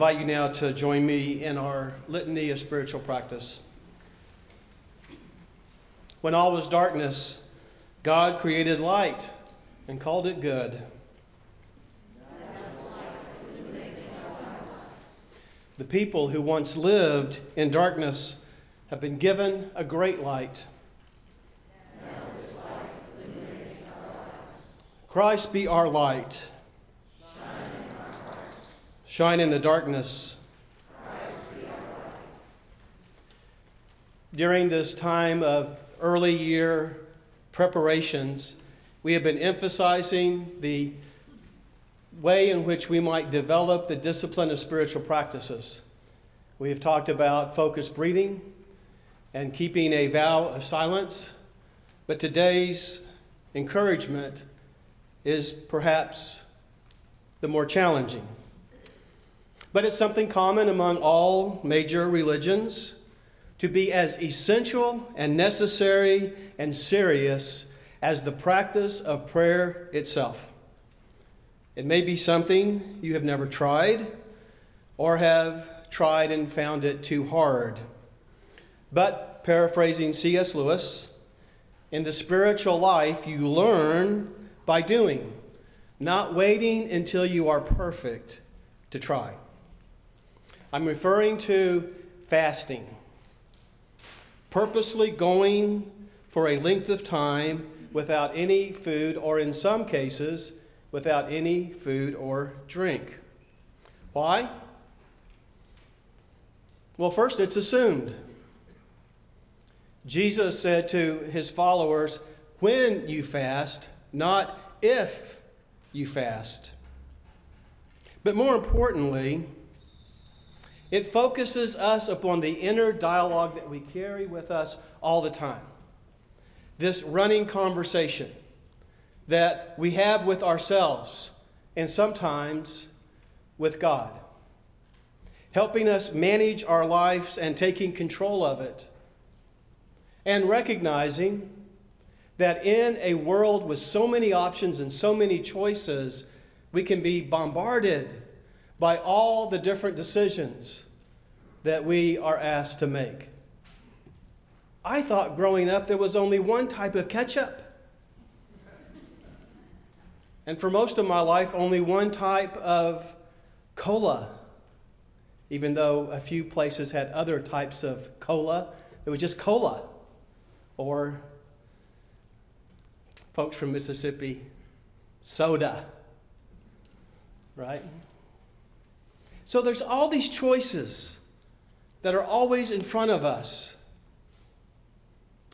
I invite you now to join me in our litany of spiritual practice. When all was darkness, God created light and called it good. The people who once lived in darkness have been given a great light. Christ be our light. Shine in the darkness. During this time of early year preparations, we have been emphasizing the way in which we might develop the discipline of spiritual practices. We have talked about focused breathing and keeping a vow of silence, but today's encouragement is perhaps the more challenging. But it's something common among all major religions to be as essential and necessary and serious as the practice of prayer itself. It may be something you have never tried or have tried and found it too hard. But, paraphrasing C.S. Lewis, in the spiritual life you learn by doing, not waiting until you are perfect to try. I'm referring to fasting, purposely going for a length of time without any food, or in some cases, without any food or drink. Why? Well, first, it's assumed. Jesus said to his followers, when you fast, not if you fast. But more importantly, it focuses us upon the inner dialogue that we carry with us all the time. This running conversation that we have with ourselves and sometimes with God, helping us manage our lives and taking control of it, and recognizing that in a world with so many options and so many choices, we can be bombarded by all the different decisions that we are asked to make. I thought growing up there was only one type of ketchup. And for most of my life, only one type of cola, even though a few places had other types of cola. It was just cola. Or, folks from Mississippi, soda, right? So there's all these choices that are always in front of us.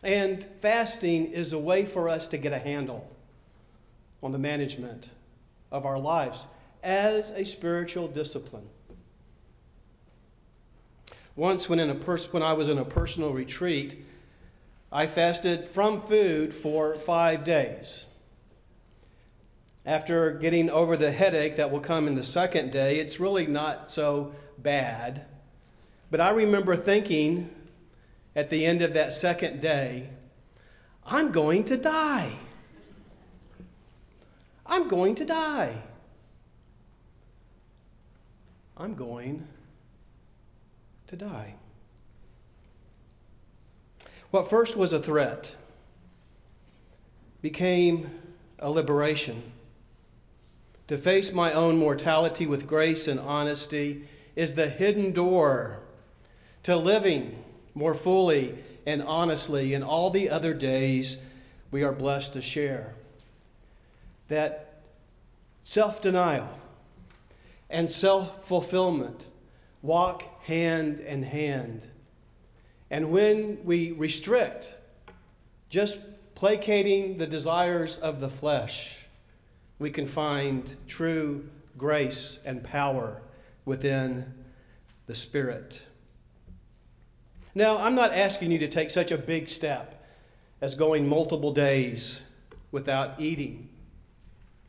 And fasting is a way for us to get a handle on the management of our lives as a spiritual discipline. Once when I was in a personal retreat, I fasted from food for 5 days. After getting over the headache that will come in the second day, it's really not so bad. But I remember thinking at the end of that second day, I'm going to die. I'm going to die. I'm going to die. What first was a threat became a liberation. To face my own mortality with grace and honesty is the hidden door to living more fully and honestly in all the other days we are blessed to share. That self-denial and self-fulfillment walk hand in hand. And when we restrict, just placating the desires of the flesh, we can find true grace and power within the Spirit. Now, I'm not asking you to take such a big step as going multiple days without eating.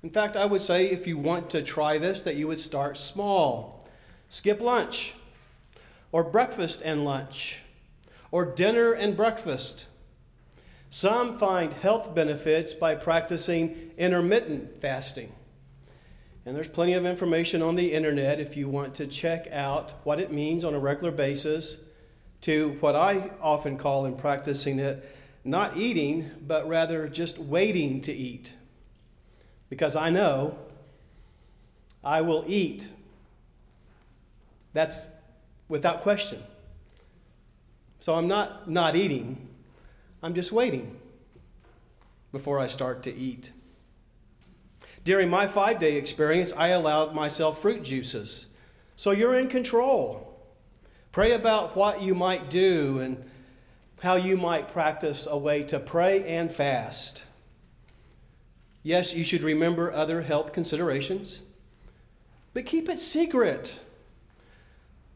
In fact, I would say if you want to try this, that you would start small. Skip lunch, or breakfast and lunch, or dinner and breakfast. Some find health benefits by practicing intermittent fasting. And there's plenty of information on the internet if you want to check out what it means on a regular basis to what I often call in practicing it, not eating, but rather just waiting to eat. Because I know I will eat. That's without question. So I'm not eating. I'm just waiting before I start to eat. During my 5-day experience, I allowed myself fruit juices. So you're in control. Pray about what you might do and how you might practice a way to pray and fast. Yes, you should remember other health considerations, but keep it secret.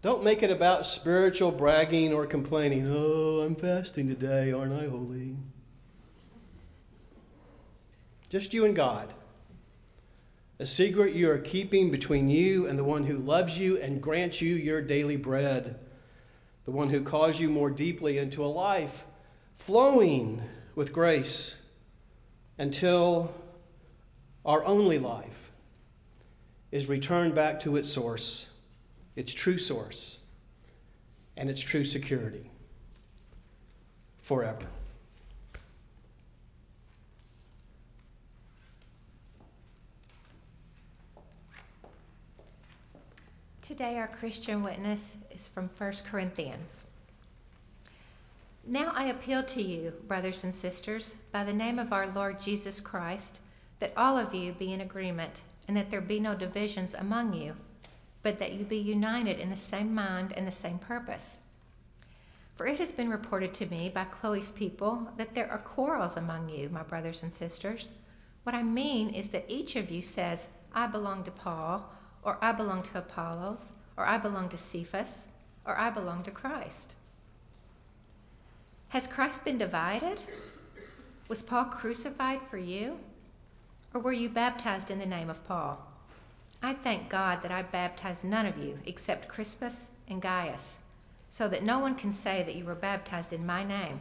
Don't make it about spiritual bragging or complaining. Oh, I'm fasting today, aren't I holy? Just you and God. A secret you are keeping between you and the one who loves you and grants you your daily bread, the one who calls you more deeply into a life flowing with grace until our only life is returned back to its source, its true source, and its true security forever. Today, our Christian witness is from 1 Corinthians. Now I appeal to you, brothers and sisters, by the name of our Lord Jesus Christ, that all of you be in agreement, and that there be no divisions among you, but that you be united in the same mind and the same purpose. For it has been reported to me by Chloe's people that there are quarrels among you, my brothers and sisters. What I mean is that each of you says, I belong to Paul, or I belong to Apollos, or I belong to Cephas, or I belong to Christ. Has Christ been divided? Was Paul crucified for you? Or were you baptized in the name of Paul? I thank God that I baptized none of you except Crispus and Gaius, so that no one can say that you were baptized in my name.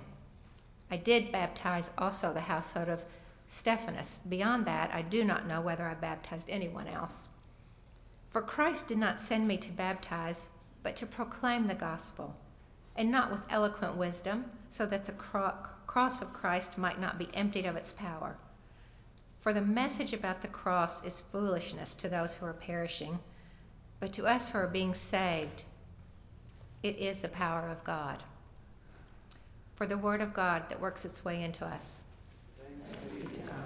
I did baptize also the household of Stephanas. Beyond that, I do not know whether I baptized anyone else. For Christ did not send me to baptize, but to proclaim the gospel, and not with eloquent wisdom, so that the cross of Christ might not be emptied of its power. For the message about the cross is foolishness to those who are perishing, but to us who are being saved, it is the power of God. For the word of God that works its way into us. Thanks be to God.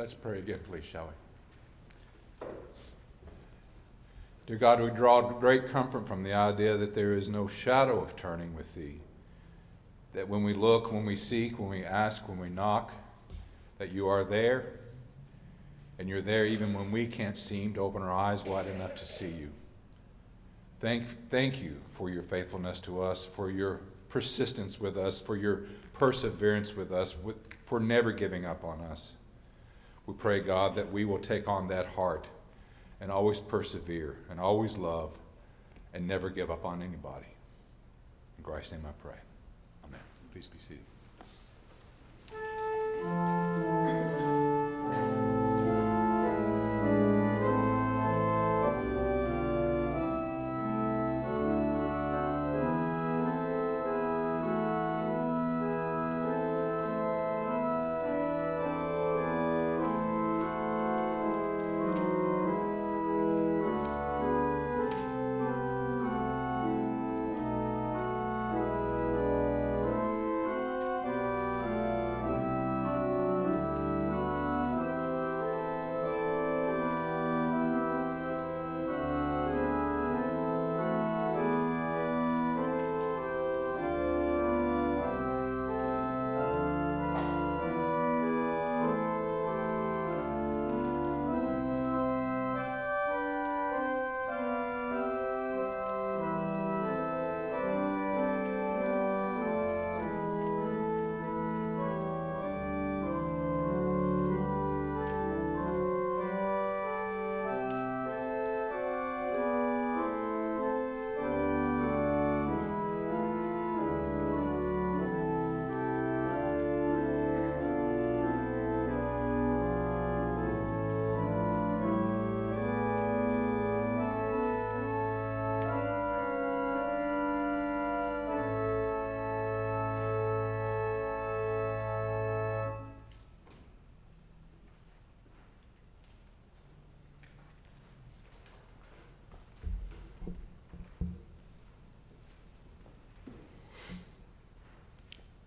Let's pray again, please, shall we? Dear God, we draw great comfort from the idea that there is no shadow of turning with Thee. That when we look, when we seek, when we ask, when we knock, that You are there. And You're there even when we can't seem to open our eyes wide enough to see You. Thank You for Your faithfulness to us, for Your persistence with us, for Your perseverance with us, for never giving up on us. We pray, God, that we will take on that heart and always persevere and always love and never give up on anybody. In Christ's name I pray. Amen. Please be seated.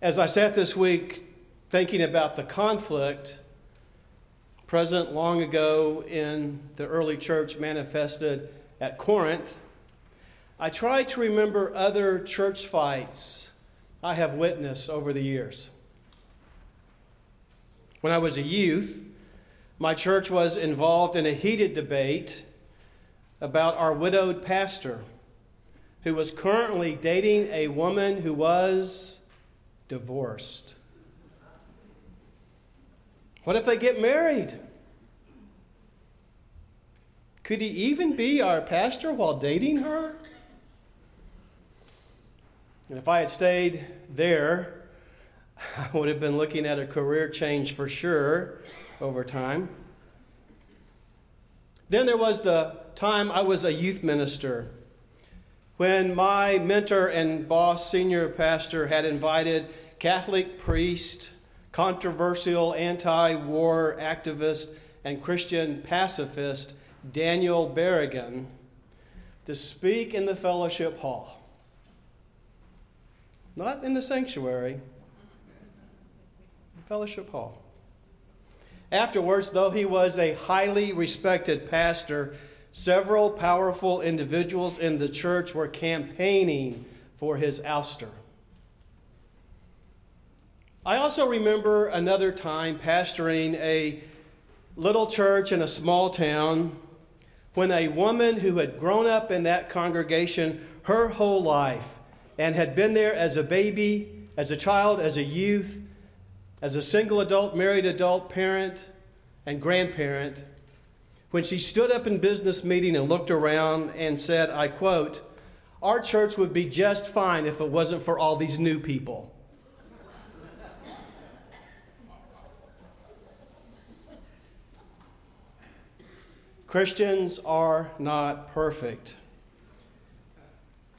As I sat this week thinking about the conflict present long ago in the early church manifested at Corinth, I tried to remember other church fights I have witnessed over the years. When I was a youth, my church was involved in a heated debate about our widowed pastor, who was currently dating a woman who was divorced. What if they get married? Could he even be our pastor while dating her? And if I had stayed there, I would have been looking at a career change for sure over time. Then there was the time I was a youth minister, when my mentor and boss, senior pastor, had invited Catholic priest, controversial anti-war activist, and Christian pacifist Daniel Berrigan to speak in the fellowship hall. Not in the sanctuary, the fellowship hall. Afterwards, though he was a highly respected pastor, several powerful individuals in the church were campaigning for his ouster. I also remember another time pastoring a little church in a small town when a woman who had grown up in that congregation her whole life and had been there as a baby, as a child, as a youth, as a single adult, married adult, parent, and grandparent, when she stood up in business meeting and looked around and said, I quote, "Our church would be just fine if it wasn't for all these new people." Christians are not perfect,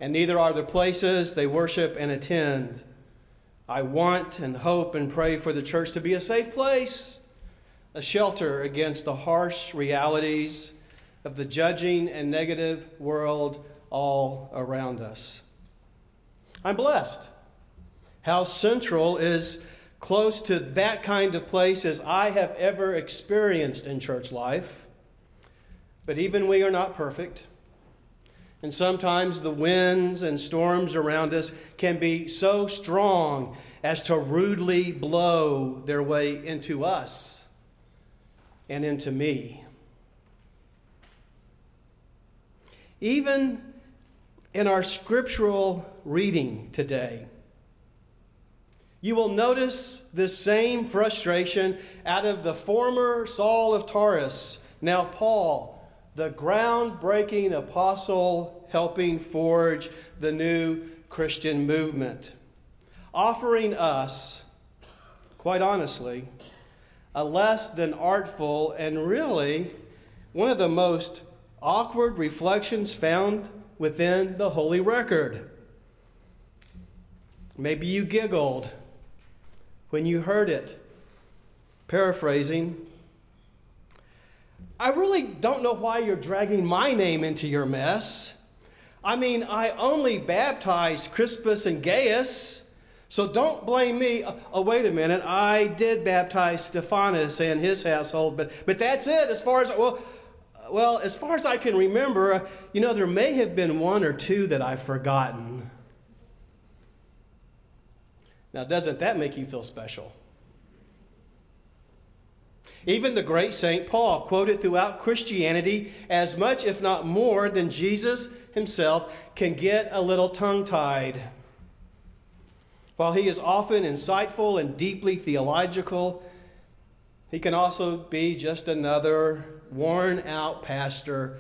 and neither are the places they worship and attend. I want and hope and pray for the church to be a safe place, a shelter against the harsh realities of the judging and negative world all around us. I'm blessed. How central is close to that kind of place as I have ever experienced in church life. But even we are not perfect. And sometimes the winds and storms around us can be so strong as to rudely blow their way into us and into me. Even in our scriptural reading today, you will notice this same frustration out of the former Saul of Tarsus, now Paul, the groundbreaking apostle helping forge the new Christian movement, offering us, quite honestly, a less than artful and really one of the most awkward reflections found within the Holy Record. Maybe you giggled when you heard it. Paraphrasing, I really don't know why you're dragging my name into your mess. I mean, I only baptized Crispus and Gaius, so don't blame me. Oh, wait a minute. I did baptize Stephanas and his household, but that's it. As far as, well, as far as I can remember, you know, there may have been one or two that I've forgotten. Now, doesn't that make you feel special? Even the great St. Paul, quoted throughout Christianity as much, if not more, than Jesus himself, can get a little tongue-tied. While he is often insightful and deeply theological, he can also be just another worn-out pastor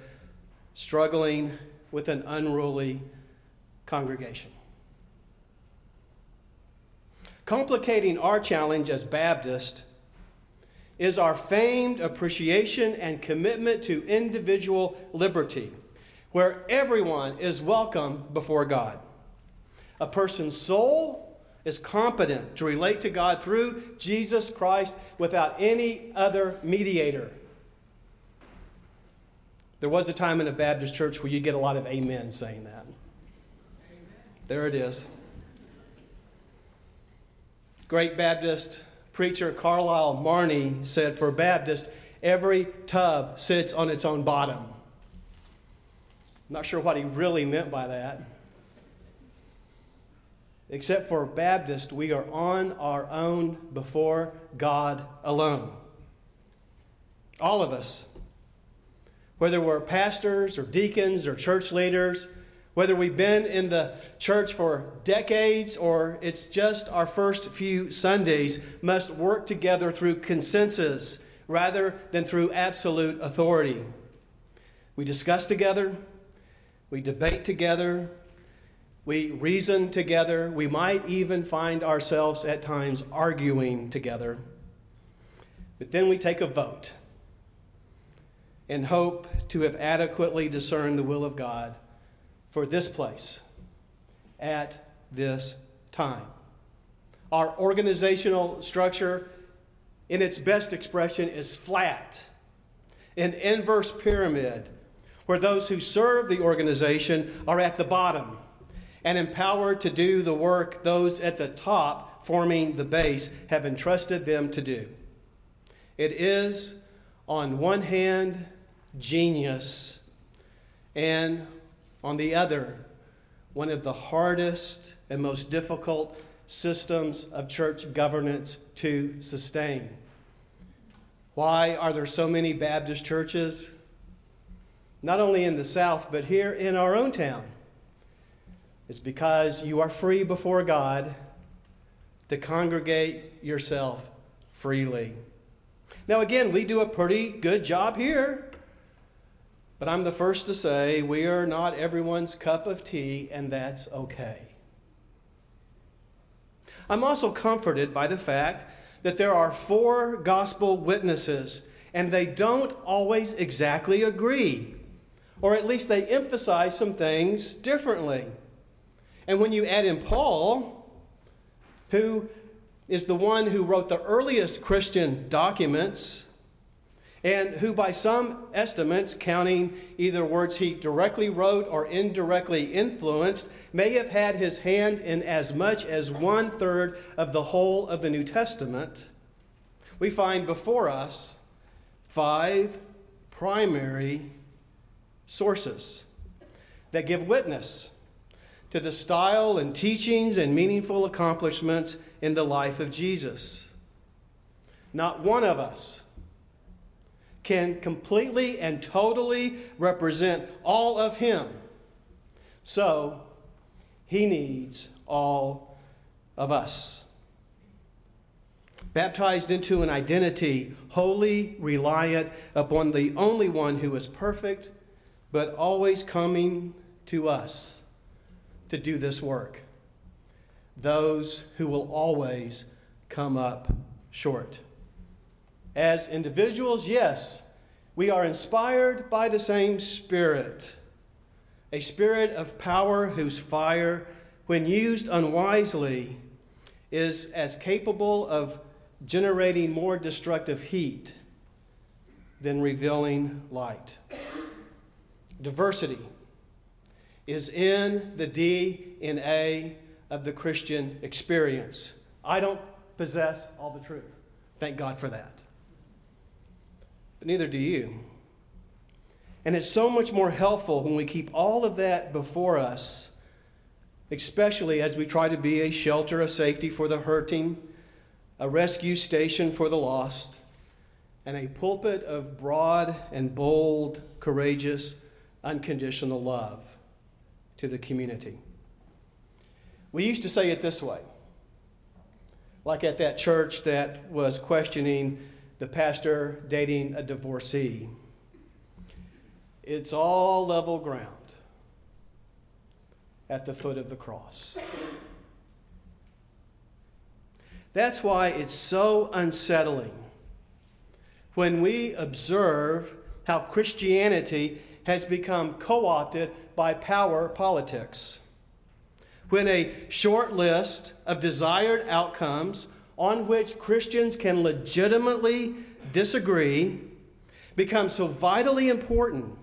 struggling with an unruly congregation. Complicating our challenge as Baptists is our famed appreciation and commitment to individual liberty, where everyone is welcome before God. A person's soul is competent to relate to God through Jesus Christ without any other mediator. There was a time in a Baptist church where you get a lot of amen saying that. Amen. There it is. Great Baptist preacher Carlisle Marney said, for Baptists, every tub sits on its own bottom. I'm not sure what he really meant by that. Except for Baptists, we are on our own before God alone. All of us, whether we're pastors or deacons or church leaders, whether we've been in the church for decades or it's just our first few Sundays, must work together through consensus rather than through absolute authority. We discuss together, we debate together, we reason together, we might even find ourselves at times arguing together. But then we take a vote and hope to have adequately discerned the will of God for this place, at this time. Our organizational structure, in its best expression, is flat, an inverse pyramid, where those who serve the organization are at the bottom and empowered to do the work those at the top, forming the base, have entrusted them to do. It is, on one hand, genius, and on the other, one of the hardest and most difficult systems of church governance to sustain. Why are there so many Baptist churches? Not only in the South, but here in our own town. It's because you are free before God to congregate yourself freely. Now again, we do a pretty good job here. But I'm the first to say we are not everyone's cup of tea, and that's okay. I'm also comforted by the fact that there are 4 gospel witnesses, and they don't always exactly agree, or at least they emphasize some things differently. And when you add in Paul, who is the one who wrote the earliest Christian documents, and who by some estimates, counting either words he directly wrote or indirectly influenced, may have had his hand in as much as 1/3 of the whole of the New Testament, we find before us 5 primary sources that give witness to the style and teachings and meaningful accomplishments in the life of Jesus. Not one of us can completely and totally represent all of him. So he needs all of us. Baptized into an identity wholly reliant upon the only one who is perfect, but always coming to us to do this work. Those who will always come up short. As individuals, yes, we are inspired by the same Spirit, a Spirit of power whose fire, when used unwisely, is as capable of generating more destructive heat than revealing light. Diversity is in the DNA of the Christian experience. I don't possess all the truth. Thank God for that. But neither do you. And it's so much more helpful when we keep all of that before us, especially as we try to be a shelter of safety for the hurting, a rescue station for the lost, and a pulpit of broad and bold, courageous, unconditional love to the community. We used to say it this way, like at that church that was questioning the pastor dating a divorcee. It's all level ground at the foot of the cross. That's why it's so unsettling when we observe how Christianity has become co-opted by power politics. When a short list of desired outcomes on which Christians can legitimately disagree becomes so vitally important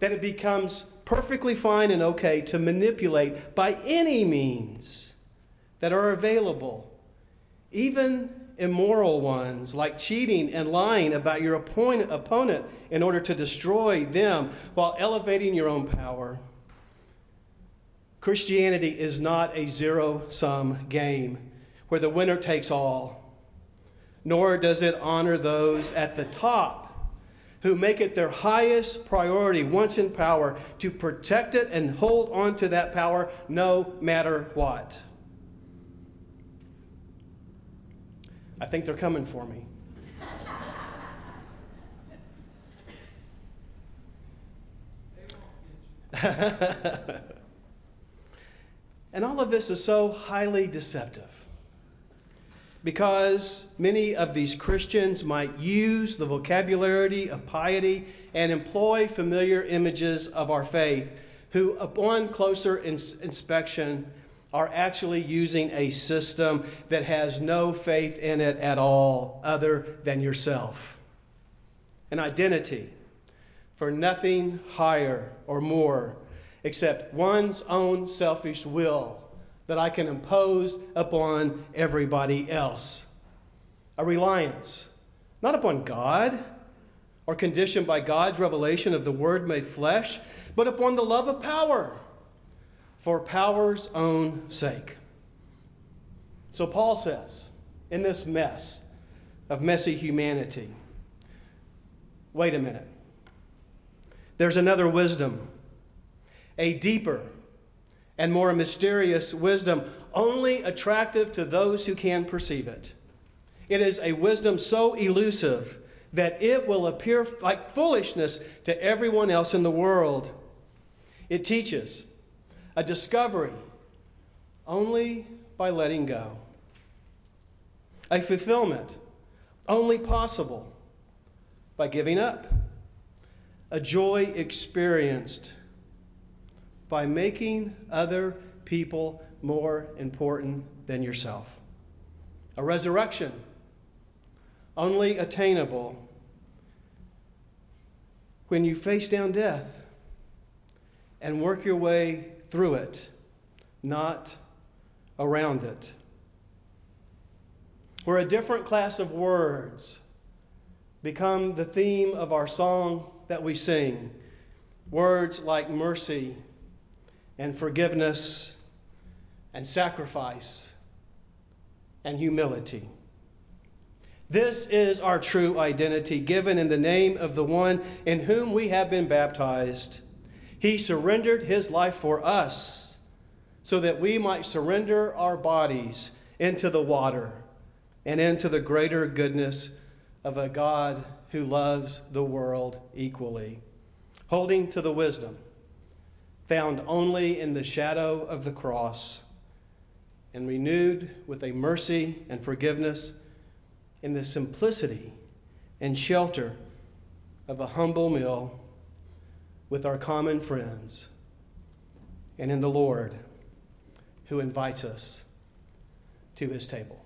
that it becomes perfectly fine and okay to manipulate by any means that are available, even immoral ones like cheating and lying about your opponent in order to destroy them while elevating your own power. Christianity is not a zero-sum game where the winner takes all, nor does it honor those at the top who make it their highest priority once in power to protect it and hold on to that power no matter what. I think they're coming for me. And all of this is so highly deceptive because many of these Christians might use the vocabulary of piety and employ familiar images of our faith, who upon closer inspection are actually using a system that has no faith in it at all other than yourself. An identity for nothing higher or more except one's own selfish will that I can impose upon everybody else. A reliance, not upon God or conditioned by God's revelation of the Word made flesh, but upon the love of power for power's own sake. So Paul says, in this mess of messy humanity, wait a minute. There's another wisdom, a deeper and more mysterious wisdom, only attractive to those who can perceive it. It is a wisdom so elusive that it will appear like foolishness to everyone else in the world. It teaches a discovery only by letting go. A fulfillment only possible by giving up. A joy experienced by making other people more important than yourself. A resurrection only attainable when you face down death and work your way through it, not around it. Where a different class of words become the theme of our song that we sing. Words like mercy and forgiveness and sacrifice and humility. This is our true identity, given in the name of the one in whom we have been baptized. He surrendered his life for us so that we might surrender our bodies into the water and into the greater goodness of a God who loves the world equally, holding to the wisdom found only in the shadow of the cross, and renewed with a mercy and forgiveness in the simplicity and shelter of a humble meal with our common friends, and in the Lord who invites us to his table.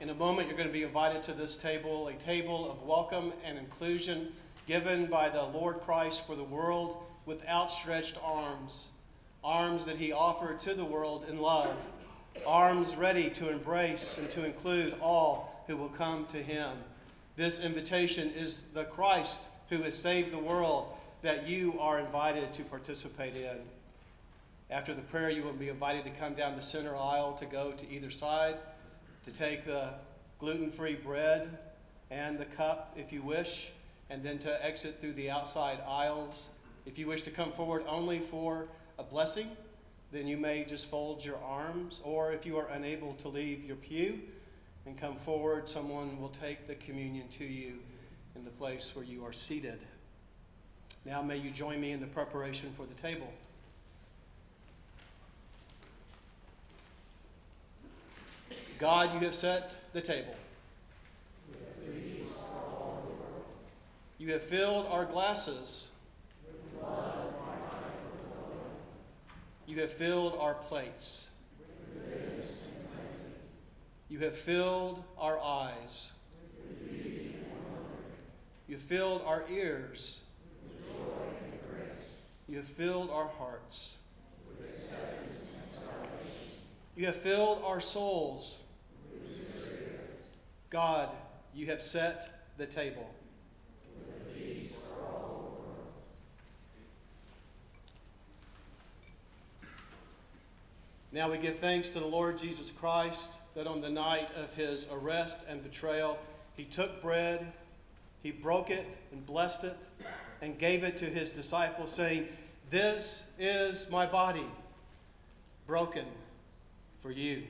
In a moment, you're going to be invited to this table, a table of welcome and inclusion given by the Lord Christ for the world with outstretched arms, arms that he offered to the world in love, arms ready to embrace and to include all who will come to him. This invitation is the Christ who has saved the world that you are invited to participate in. After the prayer, you will be invited to come down the center aisle to go to either side, to take the gluten-free bread and the cup if you wish, and then to exit through the outside aisles. If you wish to come forward only for a blessing, then you may just fold your arms, or if you are unable to leave your pew and come forward, someone will take the communion to you in the place where you are seated. Now may you join me in the preparation for the table. God, you have set the table. You have filled our glasses. You have filled our plates. You have filled our eyes. You have filled our ears. You have filled our hearts. You have filled our souls. God, you have set the table. Now we give thanks to the Lord Jesus Christ that on the night of his arrest and betrayal, he took bread, he broke it and blessed it and gave it to his disciples saying, "This is my body broken for you."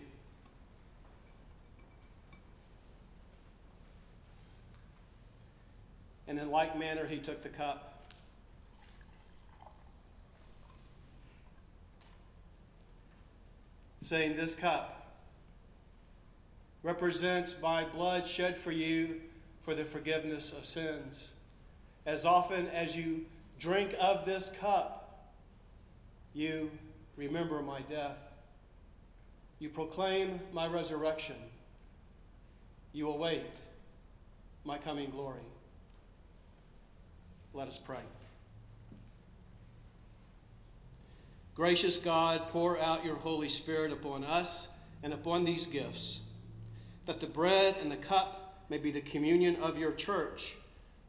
And in like manner, he took the cup. Saying, "This cup represents my blood shed for you for the forgiveness of sins. As often as you drink of this cup, you remember my death. You proclaim my resurrection. You await my coming glory." Let us pray. Gracious God, pour out your Holy Spirit upon us and upon these gifts, that the bread and the cup may be the communion of your church,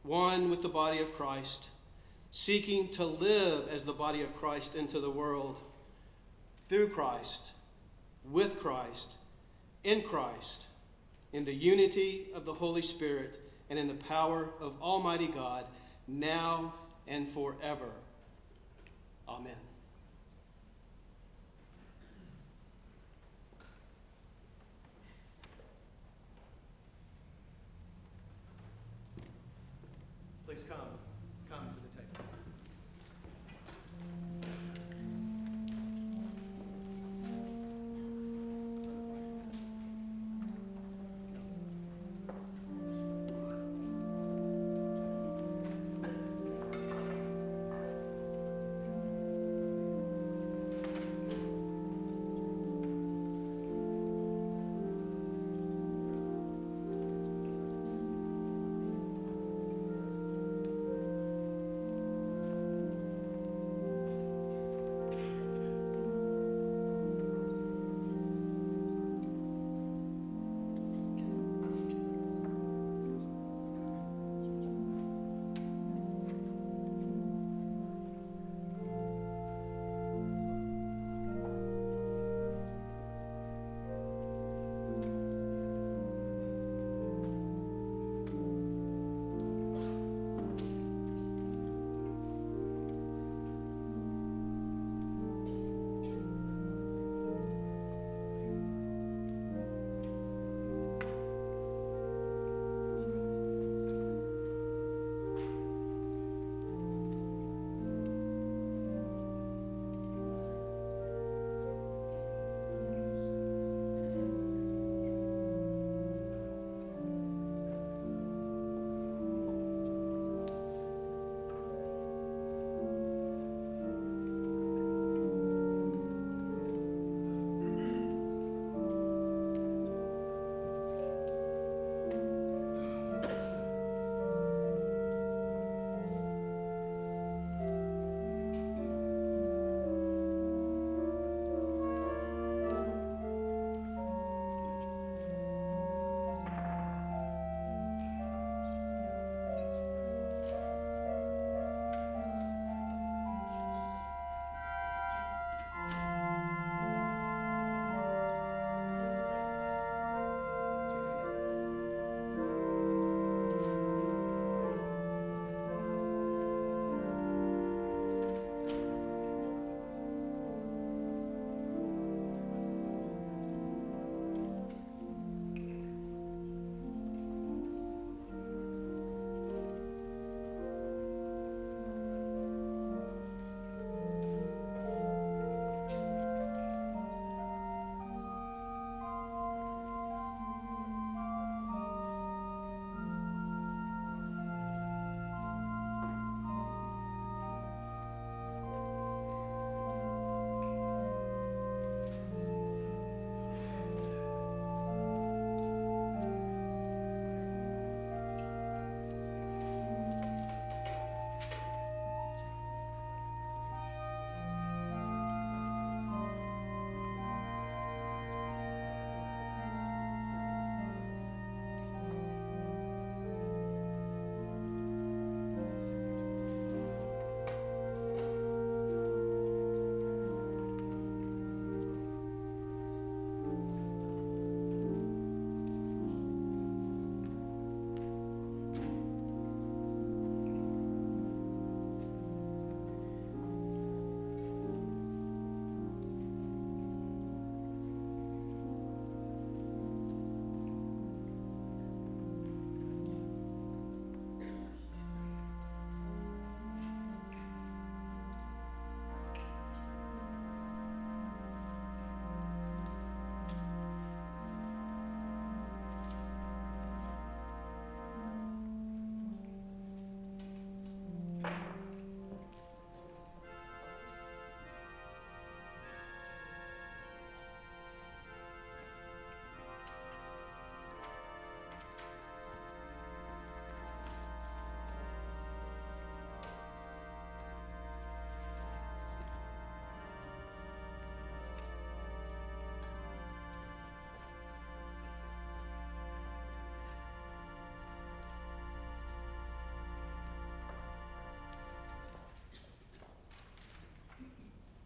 one with the body of Christ, seeking to live as the body of Christ into the world, through Christ, with Christ, in Christ, in the unity of the Holy Spirit, and in the power of Almighty God, now and forever. Amen. Please come to the table.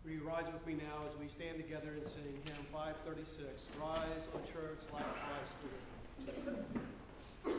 Will you rise with me now as we stand together and sing hymn 536, Rise, O Church, like Christ is.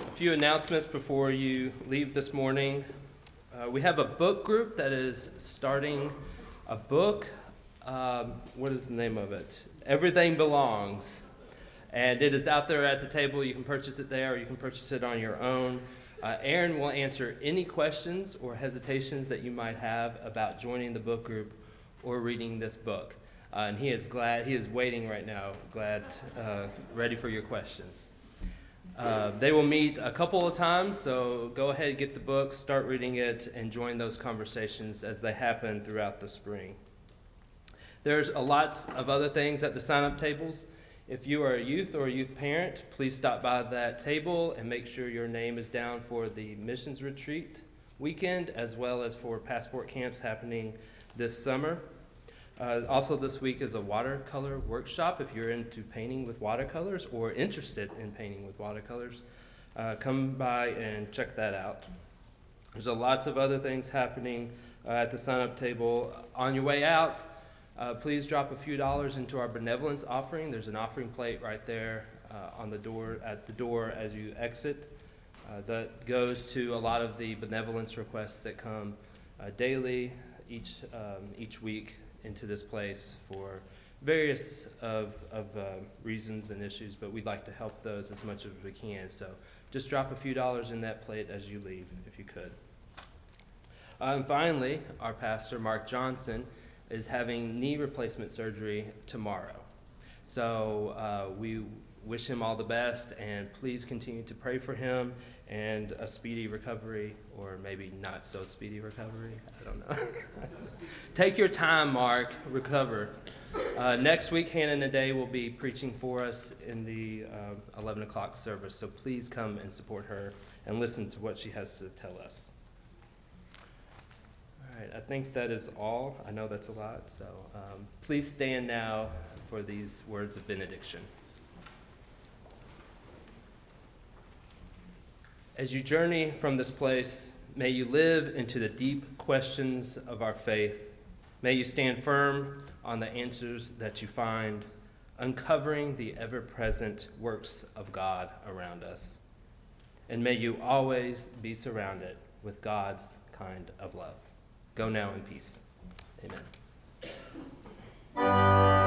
A few announcements before you leave this morning. We have a book group that is starting a book. What is the name of it? Everything Belongs. And it is out there at the table. You can purchase it there or you can purchase it on your own. Aaron will answer any questions or hesitations that you might have about joining the book group or reading this book. And he is waiting right now, ready for your questions. They will meet a couple of times, so go ahead and get the book, start reading it, and join those conversations as they happen throughout the spring. There's a lots of other things at the sign-up tables. If you are a youth or a youth parent, please stop by that table and make sure your name is down for the missions retreat weekend, as well as for passport camps happening this summer. Also this week is a watercolor workshop. If you're into painting with watercolors or interested in painting with watercolors, Come by and check that out. There's lots of other things happening at the sign-up table. On your way out, please drop a few dollars into our benevolence offering. There's an offering plate right there on the door, at the door as you exit. That goes to a lot of the benevolence requests that come daily, each week into this place for various of reasons and issues, but we'd like to help those as much as we can. So just drop a few dollars in that plate as you leave, if you could. And finally, our pastor, Mark Johnson, is having knee replacement surgery tomorrow. So we wish him all the best, and please continue to pray for him and a speedy recovery, or maybe not so speedy recovery. I don't know. Take your time, Mark. Recover. Next week, Hannah the Day will be preaching for us in the 11 o'clock service, so please come and support her and listen to what she has to tell us. All right, I think that is all. I know that's a lot, so please stand now for these words of benediction. As you journey from this place, may you live into the deep questions of our faith. May you stand firm on the answers that you find, uncovering the ever-present works of God around us. And may you always be surrounded with God's kind of love. Go now in peace. Amen.